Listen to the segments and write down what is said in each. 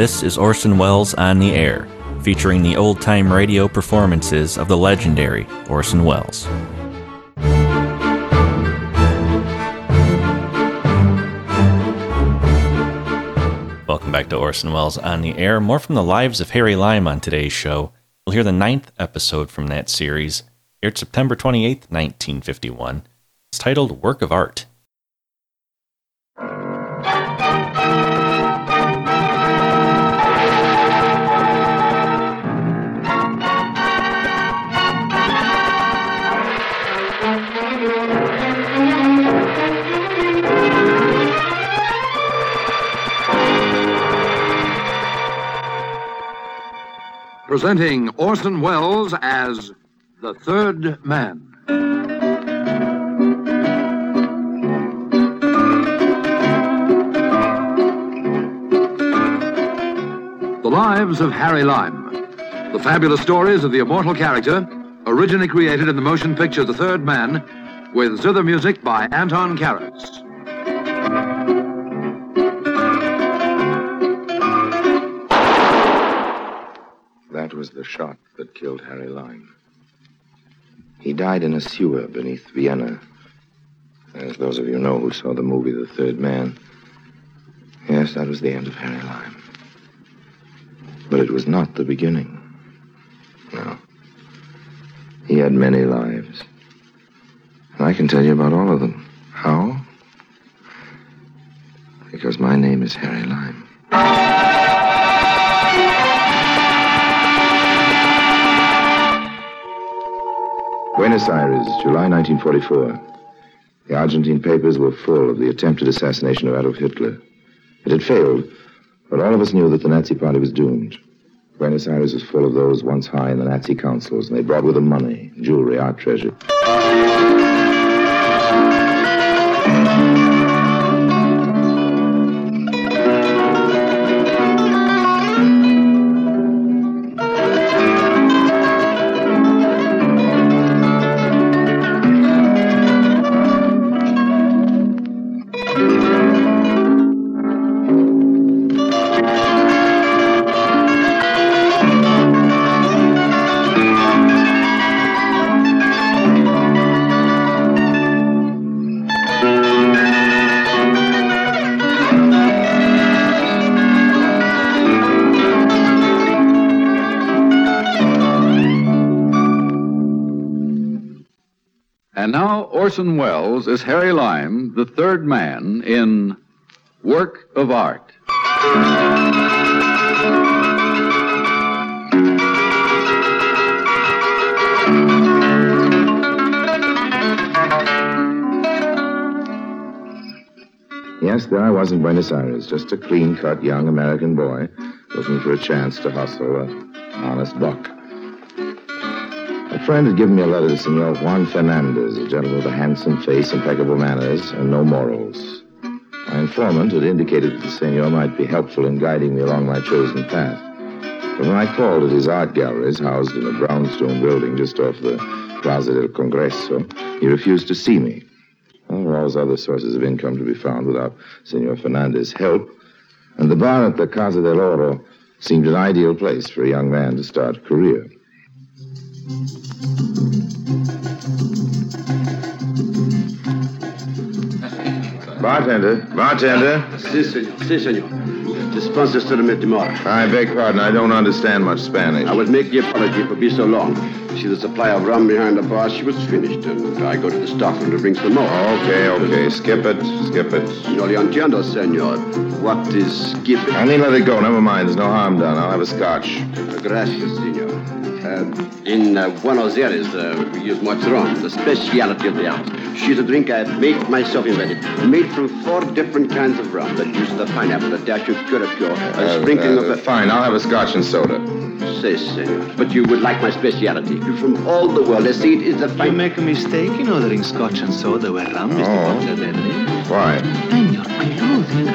This is Orson Welles on the Air, featuring the old-time radio performances of the legendary Orson Welles. Welcome back to Orson Welles on the Air. More from the lives of Harry Lime on today's show. We'll hear the 9th episode from that series, aired September 28, 1951. It's titled Work of Art. Presenting Orson Welles as The Third Man. The Lives of Harry Lime. The fabulous stories of the immortal character, originally created in the motion picture The Third Man, with zither music by Anton Karas. That was the shot that killed Harry Lime. He died in a sewer beneath Vienna. As those of you know who saw the movie The Third Man, yes, that was the end of Harry Lime. But it was not the beginning. No. He had many lives. And I can tell you about all of them. How? Because my name is Harry Lime. Buenos Aires, July 1944. The Argentine papers were full of the attempted assassination of Adolf Hitler. It had failed, but all of us knew that the Nazi party was doomed. Buenos Aires was full of those once high in the Nazi councils, and they brought with them money, jewelry, art treasure. Orson Welles is Harry Lime, the third man, in Work of Art. Yes, there I was in Buenos Aires, just a clean-cut young American boy looking for a chance to hustle an honest buck. A friend had given me a letter to Signor Juan Fernandez, a gentleman with a handsome face, impeccable manners, and no morals. My informant had indicated that the Signor might be helpful in guiding me along my chosen path. But when I called at his art galleries, housed in a brownstone building just off the Plaza del Congreso, he refused to see me. There were always other sources of income to be found without Signor Fernandez's help, and the bar at the Casa del Oro seemed an ideal place for a young man to start a career. Bartender. Si, senor. Dispense to the metimora. I beg pardon, I don't understand much Spanish. I would make the apology for being so long. See the supply of rum behind the bar, she was finished, and I go to the stockroom to bring some more. Okay, skip it. No le entiendo, senor. What is skip it? I need to let it go, never mind, there's no harm done. I'll have a scotch. Gracias, senor. In Buenos Aires, we use much rum, the speciality of the house. She's a drink I have made myself invented, made from 4 different kinds of rum. The juice of the pineapple, the dash of curacao, a sprinkling of the... Fine, I'll have a scotch and soda. Say, senor, but you would like my speciality. You're from all the world. I see it is the fine... You make a mistake in ordering scotch and soda where rum is the popular remedy. Why? I'm your clothing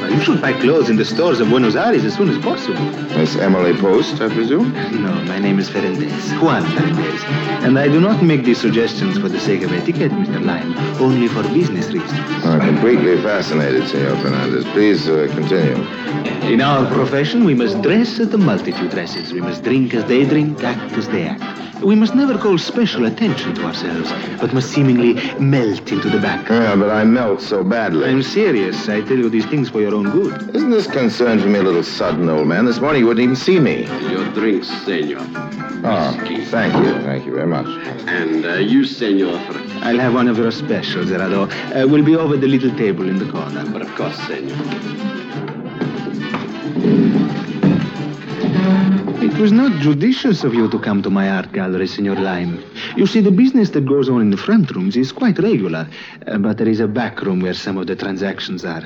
rum. You should buy clothes in the stores of Buenos Aires as soon as possible. Miss Emily Post, I presume? No, my name is Ferentis, Juan Fernández. And I do not make these suggestions for the sake of etiquette, Mr. Lime, only for business reasons. I'm completely fascinated, Signor Fernandez. Please continue. In our profession, we must dress as the multitude dresses. We must drink as they drink, act as they act. We must never call special attention to ourselves, but must seemingly melt into the background. Yeah, but I melt so badly. I'm serious. I tell you these things for your own good. Isn't this concern for me a little sudden, old man? This morning you wouldn't even see me. Your drinks, senor. Oh, thank you. Thank you very much. And you, senor. I'll have one of your specials, Gerardo. We'll be over the little table in the corner. But of course, senor. It was not judicious of you to come to my art gallery, Signor Lime. You see, the business that goes on in the front rooms is quite regular, but there is a back room where some of the transactions are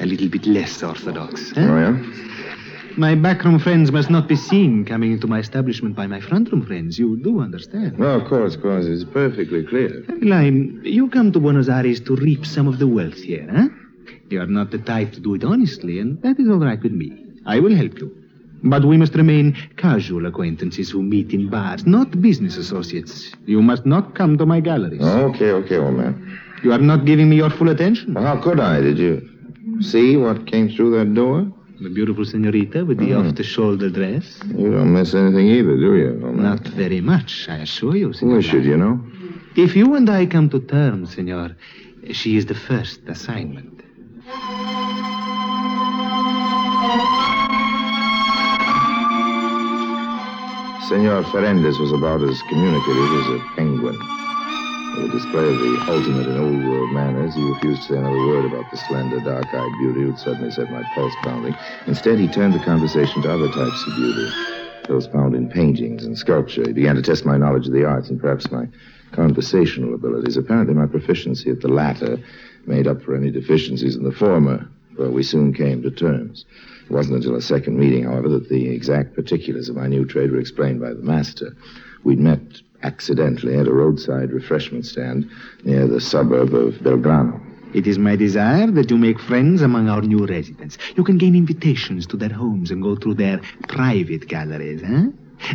a little bit less orthodox. Eh? Oh, yeah? My back-room friends must not be seen coming into my establishment by my front-room friends. You do understand. No, of course. It's perfectly clear. Harry Lime, you come to Buenos Aires to reap some of the wealth here, eh? You are not the type to do it honestly, and that is all right with me. I will help you. But we must remain casual acquaintances who meet in bars, not business associates. You must not come to my galleries. Okay, old man. You are not giving me your full attention. Well, how could I? Did you see what came through that door? The beautiful senorita with the off-the-shoulder dress. You don't miss anything either, do you, old man? Not very much, I assure you, senor. We should, you know. If you and I come to terms, senor, she is the first assignment. Signor Ferentis was about as communicative as a penguin. With a display of the ultimate in old-world manners, he refused to say another word about the slender, dark-eyed beauty who'd suddenly set my pulse pounding. Instead, he turned the conversation to other types of beauty, those found in paintings and sculpture. He began to test my knowledge of the arts and perhaps my conversational abilities. Apparently, my proficiency at the latter made up for any deficiencies in the former. Well, we soon came to terms. It wasn't until a second meeting, however, that the exact particulars of my new trade were explained by the master. We'd met accidentally at a roadside refreshment stand near the suburb of Belgrano. It is my desire that you make friends among our new residents. You can gain invitations to their homes and go through their private galleries, huh?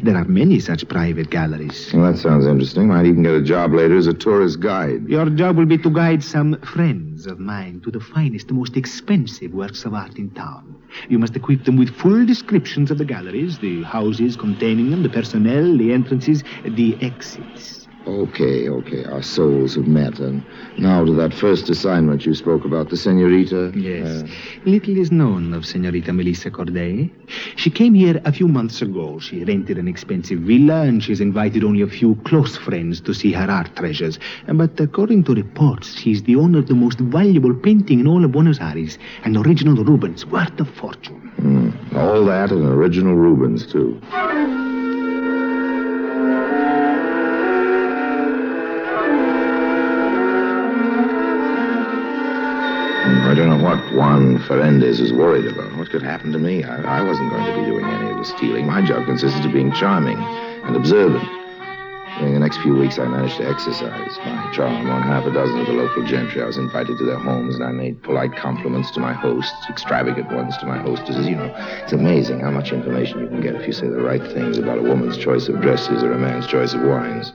There are many such private galleries. Well, that sounds interesting. Might even get a job later as a tourist guide. Your job will be to guide some friends of mine to the finest, the most expensive works of art in town. You must equip them with full descriptions of the galleries, the houses containing them, the personnel, the entrances, the exits. Okay. Our souls have met. And now to that first assignment you spoke about, the senorita. Yes. Little is known of Senorita Melissa Corday. She came here a few months ago. She rented an expensive villa, and she's invited only a few close friends to see her art treasures. But according to reports, she's the owner of the most valuable painting in all of Buenos Aires, an original Rubens, worth a fortune. All that and original Rubens, too. I don't know what Juan Fernández is worried about. What could happen to me? I wasn't going to be doing any of the stealing. My job consisted of being charming and observant. During the next few weeks, I managed to exercise my charm on half a dozen of the local gentry. I was invited to their homes, and I made polite compliments to my hosts, extravagant ones to my hostesses. You know, it's amazing how much information you can get if you say the right things about a woman's choice of dresses or a man's choice of wines.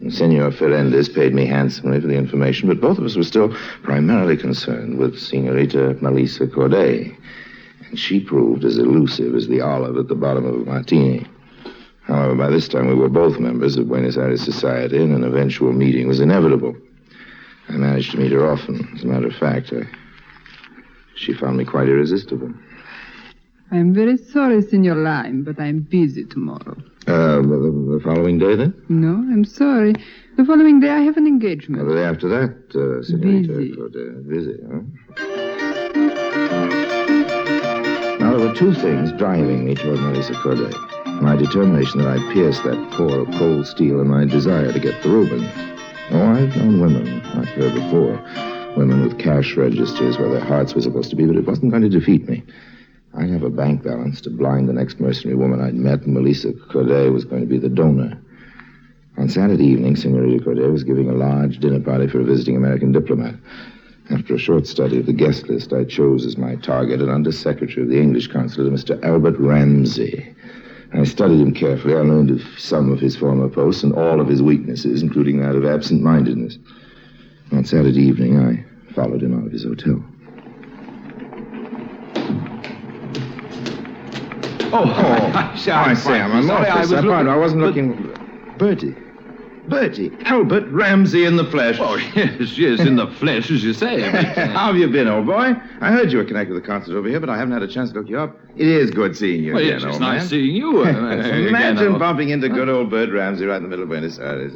And Signor Ferentis paid me handsomely for the information, but both of us were still primarily concerned with Senorita Melissa Corday. And she proved as elusive as the olive at the bottom of a martini. However, by this time, we were both members of Buenos Aires society, and an eventual meeting was inevitable. I managed to meet her often. As a matter of fact, she found me quite irresistible. I'm very sorry, Signor Lime, but I'm busy tomorrow. The following day, then? No, I'm sorry. The following day, I have an engagement. The day after that, Senorita. Busy, huh? Now, there were two things driving me toward Melissa Corday. My determination that I'd pierce that core of cold steel and my desire to get the Rubens. Oh, I've known women like her before. Women with cash registers where their hearts were supposed to be, but it wasn't going to defeat me. I'd have a bank balance to blind the next mercenary woman I'd met, and Melissa Corday was going to be the donor. On Saturday evening, Senorita Corday was giving a large dinner party for a visiting American diplomat. After a short study of the guest list, I chose as my target an undersecretary of the English consulate, Mr. Albert Ramsey. I studied him carefully. I learned of some of his former posts and all of his weaknesses, including that of absent-mindedness. On Saturday evening, I followed him out of his hotel. Oh, I'm sorry, Sam. I wasn't looking... Bertie. Albert Ramsey in the flesh. Oh, yes, in the flesh, as you say. How have you been, old boy? I heard you were connected with the concert over here, but I haven't had a chance to look you up. It is good seeing you. Well, yes, it's nice seeing you. Imagine bumping into good old Bert Ramsey right in the middle of Buenos Aires.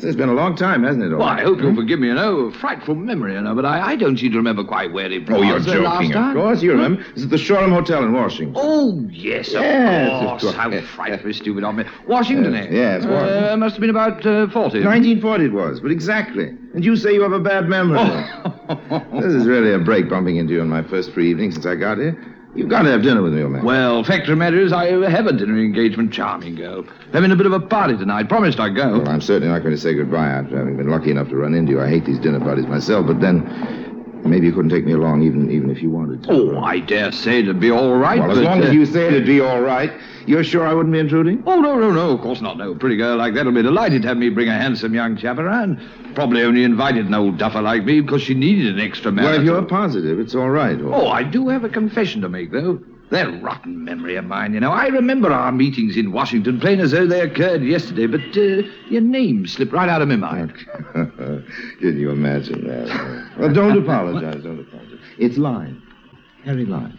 It's been a long time, hasn't it? Well, I hope you'll forgive me. Frightful memory, but I don't seem to remember quite where he brought us last time. Oh, you're joking, of course. You remember. It's at the Shoreham Hotel in Washington. Oh, yes, of course. How frightfully stupid of me. Washington, eh? Yes, Washington. Must have been about 40. 1940 it was, but exactly. And you say you have a bad memory. Oh. This is really a break bumping into you on my first free evening since I got here. You've got to have dinner with me, old man. Well, fact of the matter is, I have a dinner engagement. Charming girl. Having a bit of a party tonight. Promised I'd go. Well, I'm certainly not going to say goodbye after having been lucky enough to run into you. I hate these dinner parties myself, but then... Maybe you couldn't take me along even if you wanted to. Oh, I dare say it'd be all right. Well, as long as you say it'd be all right, you're sure I wouldn't be intruding? Oh, no, of course not. No pretty girl like that'll be delighted to have me bring a handsome young chap around. Probably only invited an old duffer like me because she needed an extra man. Well, if you're positive, it's all right. Oh, I do have a confession to make, though. That rotten memory of mine, I remember our meetings in Washington, plain as though they occurred yesterday, but your name slipped right out of my mind. Can you imagine that? Well, don't apologize, It's Lime. Harry Lime.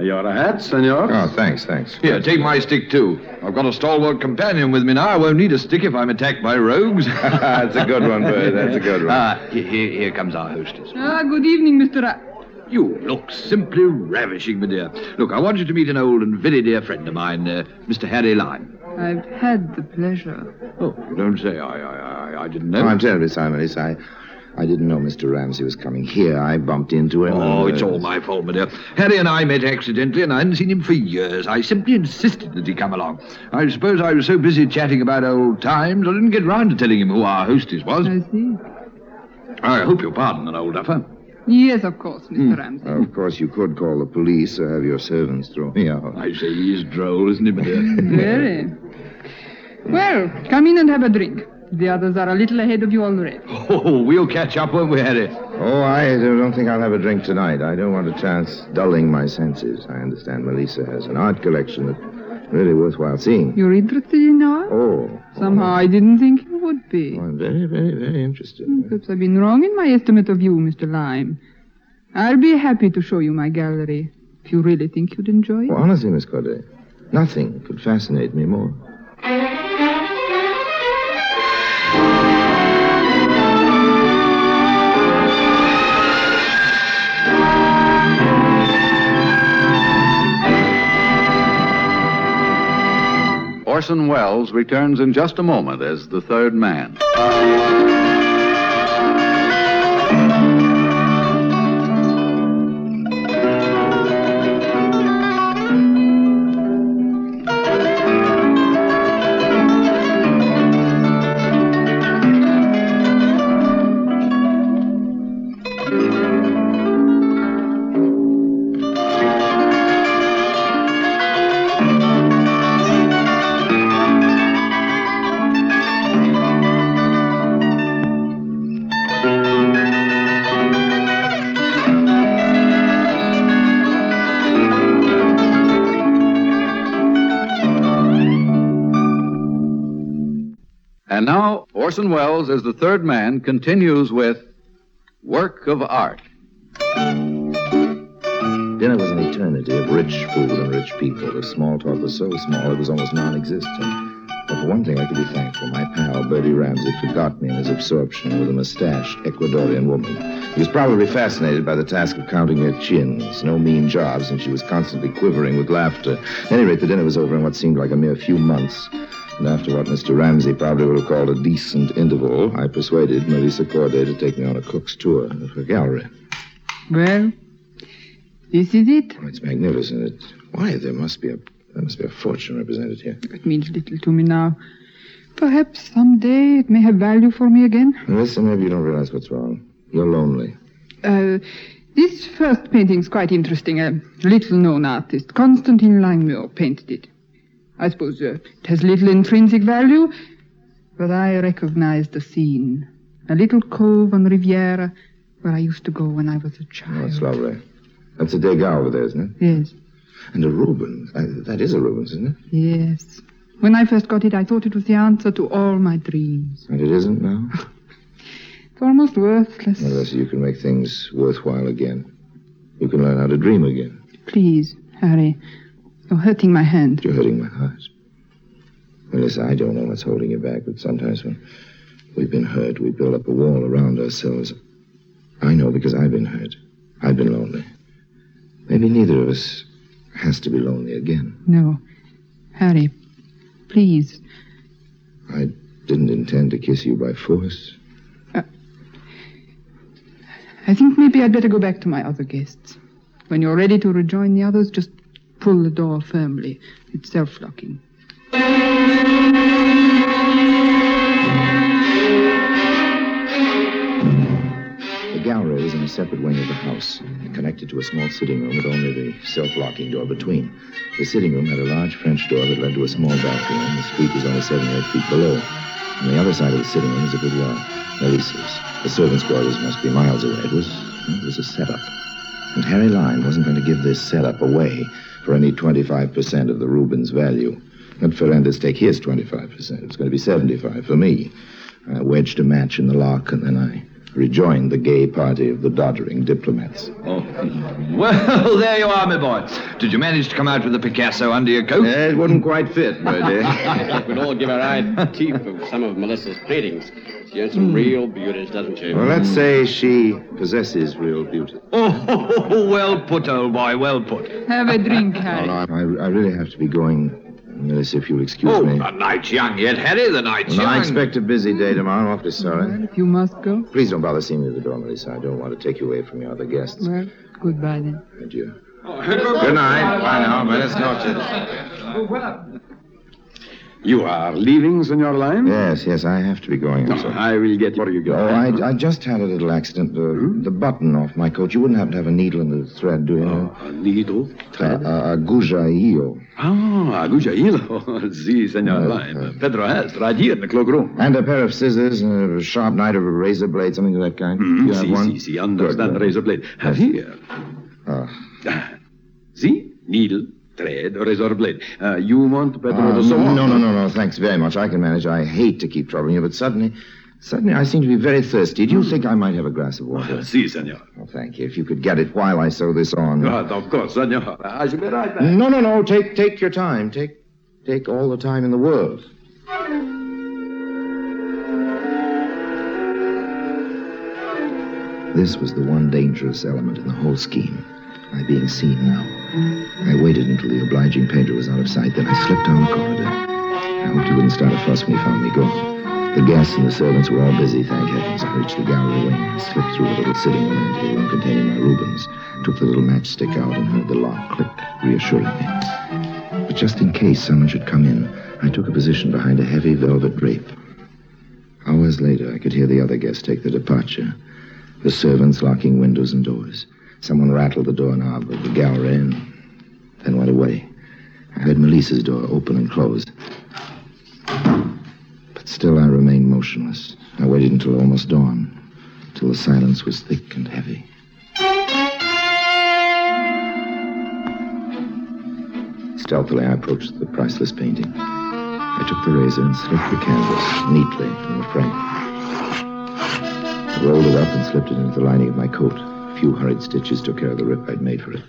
You ought a hat, senor? Oh, thanks. Here, take my stick, too. I've got a stalwart companion with me now. I won't need a stick if I'm attacked by rogues. That's a good one, Bert. That's a good one. Here comes our hostess. Good evening, Mr. You look simply ravishing, my dear. Look, I want you to meet an old and very dear friend of mine, Mr. Harry Lime. I've had the pleasure. Oh, you don't say. I didn't know. Oh, I'm terribly sorry, Melissa. I didn't know Mr. Ramsey was coming here. I bumped into him. Oh, it's all my fault, my dear. Harry and I met accidentally, and I hadn't seen him for years. I simply insisted that he come along. I suppose I was so busy chatting about old times, I didn't get round to telling him who our hostess was. I see. I hope you'll pardon an old duffer. Yes, of course, Mr. Ramsey. Well, of course, you could call the police or have your servants throw me out. I say he's droll, isn't he, my dear? Very. Well, come in and have a drink. The others are a little ahead of you already. Oh, we'll catch up, won't we, Harry? Oh, I don't think I'll have a drink tonight. I don't want a chance dulling my senses. I understand Melissa has an art collection that's really worthwhile seeing. You're interested in art? Oh. Somehow I didn't think you would be. Oh, I'm very, very, very interested. Perhaps I've been wrong in my estimate of you, Mr. Lime. I'll be happy to show you my gallery if you really think you'd enjoy it. Well, honestly, Miss Corday, nothing could fascinate me more. Orson Welles returns in just a moment as The Third Man. And now, Orson Welles, as The Third Man, continues with Work of Art. Dinner was an eternity of rich food and rich people. The small talk was so small it was almost non-existent. But for one thing I could be thankful. My pal, Bertie Ramsey, forgot me in his absorption with a mustached Ecuadorian woman. He was probably fascinated by the task of counting her chins. No mean job, since she was constantly quivering with laughter. At any rate, the dinner was over in what seemed like a mere few months. And after what Mr. Ramsey probably would have called a decent interval, I persuaded Melissa Corday to take me on a cook's tour of her gallery. Well, This is it. Well, it's magnificent. There must be a fortune represented here. It means little to me now. Perhaps someday it may have value for me again. Melissa, maybe you don't realize what's wrong. You're lonely. This first painting's quite interesting. A little-known artist, Constantine Langmuir, painted it. I suppose it has little intrinsic value, but I recognize the scene. A little cove on Riviera where I used to go when I was a child. Oh, that's lovely. That's a Degas over there, isn't it? Yes. And a Rubens. That is a Rubens, isn't it? Yes. When I first got it, I thought it was the answer to all my dreams. And it isn't now? It's almost worthless. Melissa, you can make things worthwhile again. You can learn how to dream again. Please, Harry. You're hurting my hand. You're hurting my heart. Melissa, I don't know what's holding you back, but sometimes when we've been hurt, we build up a wall around ourselves. I know because I've been hurt. I've been lonely. Maybe neither of us has to be lonely again. No. Harry, please. I didn't intend to kiss you by force. I think maybe I'd better go back to my other guests. When you're ready to rejoin the others, just pull the door firmly. It's self-locking. The gallery is in a separate wing of the house, connected to a small sitting room with only the self-locking door between. The sitting room had a large French door that led to a small balcony, and the street was only 7 or 8 feet below. On the other side of the sitting room is a boudoir, Melissa's. The servants' quarters must be miles away. It was a setup. And Harry Lime wasn't going to give this setup away for any 25% of the Rubens value. Let Fernández take his 25%. It's going to be 75% for me. I wedged a match in the lock, and then I rejoined the gay party of the doddering diplomats. Oh, well, there you are, my boy. Did you manage to come out with the Picasso under your coat? It wouldn't quite fit, my dear. If we'd all give our eye teeth of some of Melissa's paintings. She has some real beauties, doesn't she? Well, let's say she possesses real beauty. Oh, well put, old boy, well put. Have a drink, Harry. Oh, no, I really have to be going... Melissa, if you'll excuse me. The night's young yet, Harry, the night's young. I expect a busy day tomorrow. I'm awfully sorry. Well, if you must go. Please don't bother seeing me at the door, Melissa. I don't want to take you away from your other guests. Well, goodbye, then. Adieu. Oh, good night. Bye now. Buenas noches. You are leaving, Signor Lime? Yes, I have to be going. No, I will get you. What are you going? I just had a little accident. The button off my coat. You wouldn't happen to have a needle and a thread, do you know? A needle? Thread? Aguja hilo. Ah, aguja hilo. Si, Signor Lime. Pedro has, right here in the cloakroom. And a pair of scissors, and a sharp knife or a razor blade, something of that kind. You have one? Si, understand. Good. Razor blade. Have here. See? Needle. Thread or razor blade. You want better or so? No, thanks very much. I can manage. I hate to keep troubling you, but suddenly I seem to be very thirsty. Do you think I might have a glass of water? Si, senor. Oh, thank you. If you could get it while I sew this on. Of course, senor. I shall be right back. No. Take your time. Take all the time in the world. This was the one dangerous element in the whole scheme. My being seen now. I waited until the obliging Pedro was out of sight, then I slipped down the corridor. I hoped he wouldn't start a fuss when he found me gone. The guests and the servants were all busy, thank heavens. I reached the gallery wing, I slipped through the little sitting room into the room containing my Rubens, took the little matchstick out and heard the lock click, reassuring me. But just in case someone should come in, I took a position behind a heavy velvet drape. Hours later, I could hear the other guests take their departure, the servants locking windows and doors. Someone rattled the doorknob of the gallery and then went away. I heard Melissa's door open and close. But still I remained motionless. I waited until almost dawn, till the silence was thick and heavy. Stealthily I approached the priceless painting. I took the razor and slipped the canvas neatly from the frame. I rolled it up and slipped it into the lining of my coat. A few hurried stitches took care of the rip I'd made for it.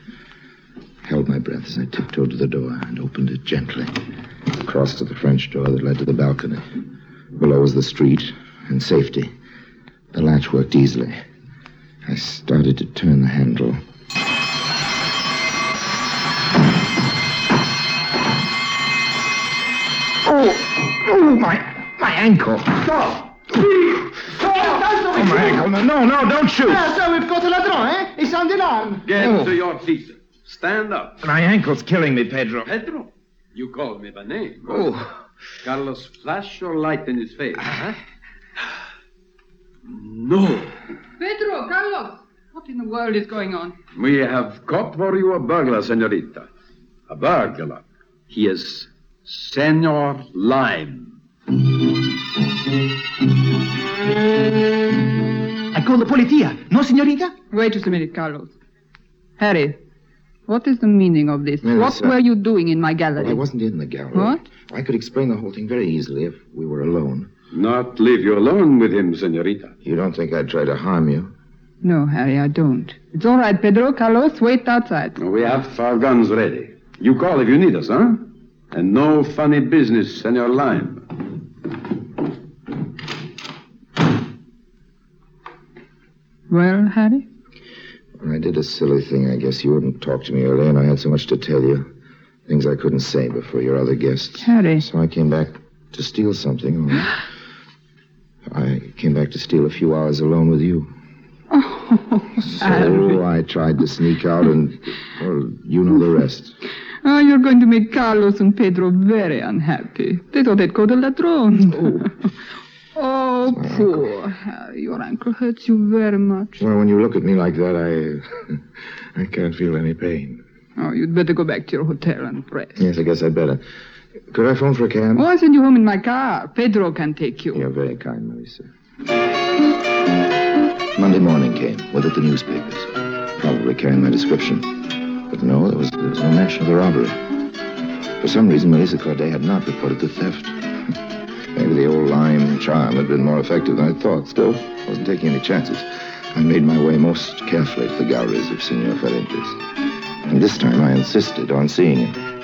I held my breath as I tiptoed to the door and opened it gently. I crossed to the French door that led to the balcony. Below was the street and safety. The latch worked easily. I started to turn the handle. Oh, my ankle. Oh, my ankle. gentlemen. No, don't shoot. Yes, sir, we've got a ladron, eh? He's on the alarm. Get to your seats. Stand up. My ankle's killing me, Pedro. Pedro? You called me by name. Oh. Carlos, flash your light in his face, huh? No. Pedro, Carlos, what in the world is going on? We have caught for you a burglar, senorita. A burglar. He is Signor Lime. I call the polizia. No, senorita? Wait just a minute, Carlos. Harry, what is the meaning of this? Melissa, what were you doing in my gallery? Well, I wasn't in the gallery. What? I could explain the whole thing very easily if we were alone. Not leave you alone with him, senorita. You don't think I'd try to harm you? No, Harry, I don't. It's all right, Pedro. Carlos, wait outside. We have our guns ready. You call if you need us, huh? And no funny business, Senor Lime. Well, Harry? I did a silly thing. I guess you wouldn't talk to me earlier, and I had so much to tell you. Things I couldn't say before your other guests. Harry. So I came back to steal something. I came back to steal a few hours alone with you. Oh, Harry. So I tried to sneak out, and, well, you know the rest. Oh, you're going to make Carlos and Pedro very unhappy. They thought they'd called a ladron. Oh. Oh, poor Harry. Your ankle hurts you very much. Well, when you look at me like that, I can't feel any pain. Oh, you'd better go back to your hotel and rest. Yes, I guess I'd better. Could I phone for a cab? Oh, I'll send you home in my car. Pedro can take you. You're very kind, Melissa. Monday morning came. What at the newspapers? Probably carrying my description. But no, there was no mention of the robbery. For some reason, Melissa Corday had not reported the theft. Maybe the old lime charm had been more effective than I thought. Still, I wasn't taking any chances. I made my way most carefully to the galleries of Signor Ferentis. And this time I insisted on seeing him.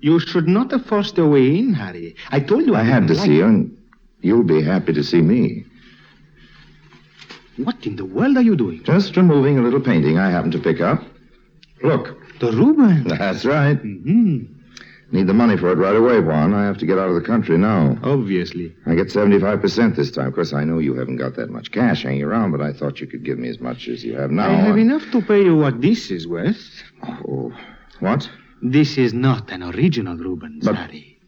You should not have forced your way in, Harry. I told you I had to see you, and you'll be happy to see me. What in the world are you doing? Just removing a little painting I happened to pick up. Look. The Rubens. That's right. Mm-hmm. Need the money for it right away, Juan. I have to get out of the country now. Obviously. I get 75% this time. Of course, I know you haven't got that much cash hanging around, but I thought you could give me as much as you have now. I have enough to pay you what this is worth. Oh, what? This is not an original Rubens, Harry.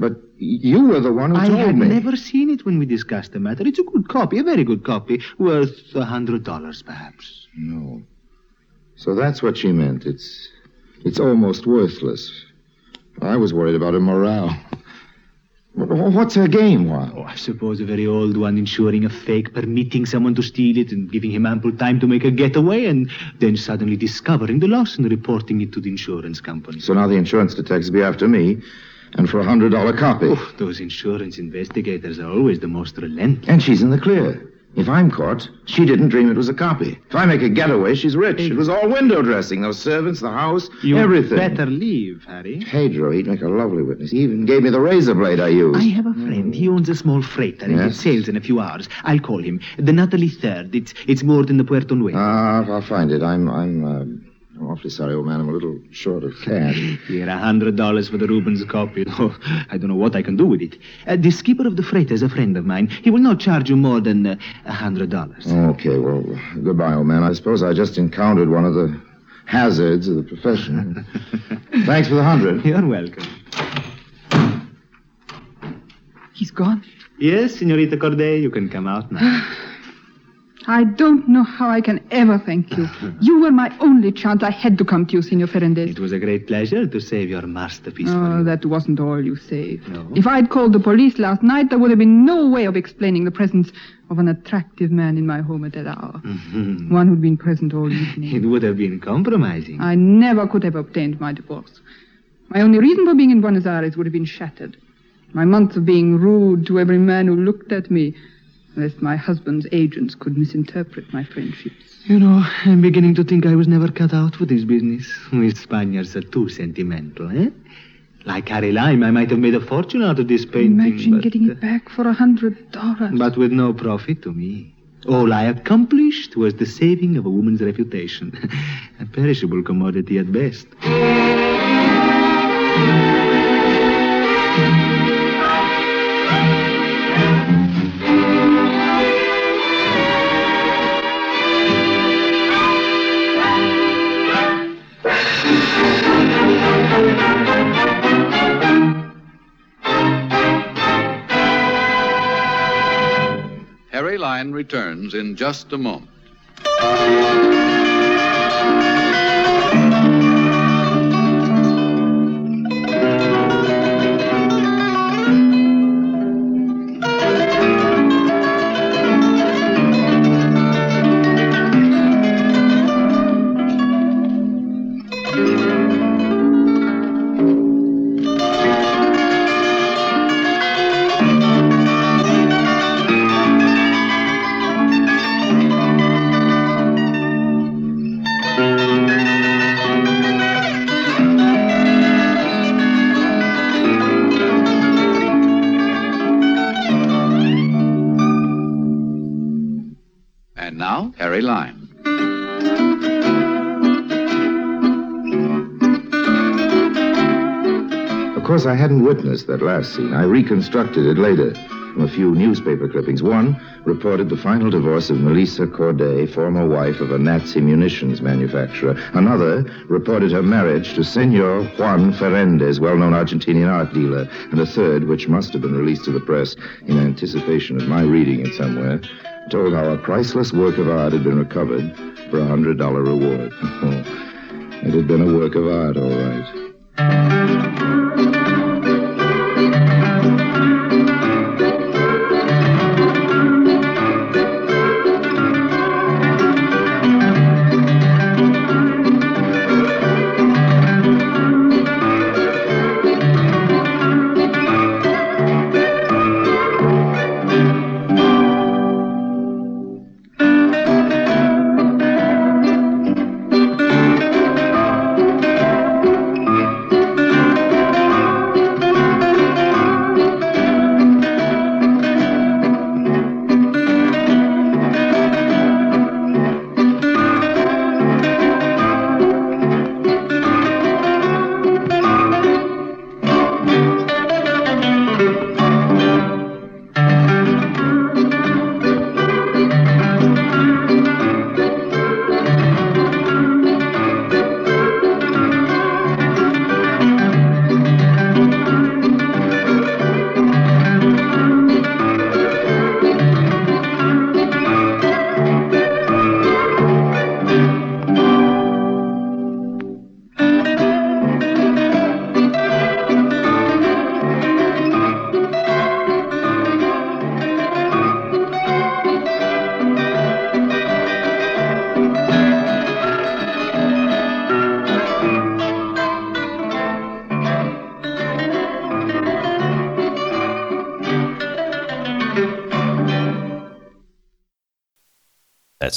But you were the one who told me. I had never seen it when we discussed the matter. It's a good copy, a very good copy, worth $100, perhaps. No. So that's what she meant. It's almost worthless. I was worried about her morale. What's her game, Juan? Oh, I suppose a very old one, insuring a fake, permitting someone to steal it and giving him ample time to make a getaway, and then suddenly discovering the loss and reporting it to the insurance company. So now the insurance detectives will be after me, and for $100 copy. Oh, those insurance investigators are always the most relentless. And she's in the clear. If I'm caught, she didn't dream it was a copy. If I make a getaway, she's rich. Pedro. It was all window dressing, those servants, the house, everything. You'd better leave, Harry. Pedro, he'd make a lovely witness. He even gave me the razor blade I used. I have a friend. He owns a small freighter and he sails in a few hours. I'll call him. The Natalie Third. It's moored in the Puerto Nuevo. I'll find it. I'm awfully sorry, old man. I'm a little short of cash. Here, $100 for the Rubens copy. Oh, I don't know what I can do with it. The skipper of the freighter is a friend of mine. He will not charge you more than $100. Okay, well, goodbye, old man. I suppose I just encountered one of the hazards of the profession. Thanks for the $100. You're welcome. He's gone? Yes, Senorita Corday, you can come out now. I don't know how I can ever thank you. You were my only chance. I had to come to you, Signor Fernández. It was a great pleasure to save your masterpiece for you. That wasn't all you saved. No? If I'd called the police last night, there would have been no way of explaining the presence of an attractive man in my home at that hour. Mm-hmm. One who'd been present all evening. It would have been compromising. I never could have obtained my divorce. My only reason for being in Buenos Aires would have been shattered. My months of being rude to every man who looked at me... Unless my husband's agents could misinterpret my friendships. You know, I'm beginning to think I was never cut out for this business. We Spaniards are too sentimental, eh? Like Harry Lime, I might have made a fortune out of this painting. Imagine getting it back for $100. But with no profit to me. All I accomplished was the saving of a woman's reputation. A perishable commodity at best. Line returns in just a moment. Harry Lime. Of course, I hadn't witnessed that last scene. I reconstructed it later from a few newspaper clippings. One reported the final divorce of Melissa Corday, former wife of a Nazi munitions manufacturer. Another reported her marriage to Signor Juan Fernández, well-known Argentinian art dealer. And a third, which must have been released to the press in anticipation of my reading it somewhere, told how a priceless work of art had been recovered for a $100 reward. It had been a work of art, all right.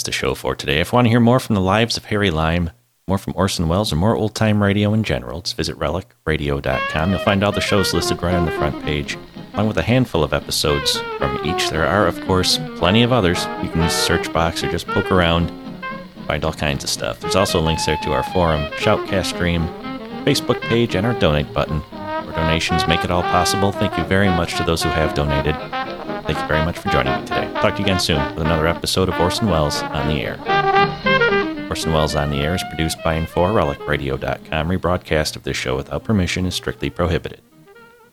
The show for today. If you want to hear more from the lives of Harry Lime, more from Orson Welles, or more old-time radio in general, just visit relicradio.com. You'll find all the shows listed right on the front page, along with a handful of episodes from each. There are, of course, plenty of others. You can use the search box or just poke around, find all kinds of stuff. There's also links there to our forum, Shoutcast stream, Facebook page, and our donate button. Our donations make it all possible. Thank you very much to those who have donated. Thank you very much for joining me today. Talk to you again soon with another episode of Orson Welles on the Air. Orson Welles on the Air is produced by and for relicradio.com. Rebroadcast of this show without permission is strictly prohibited.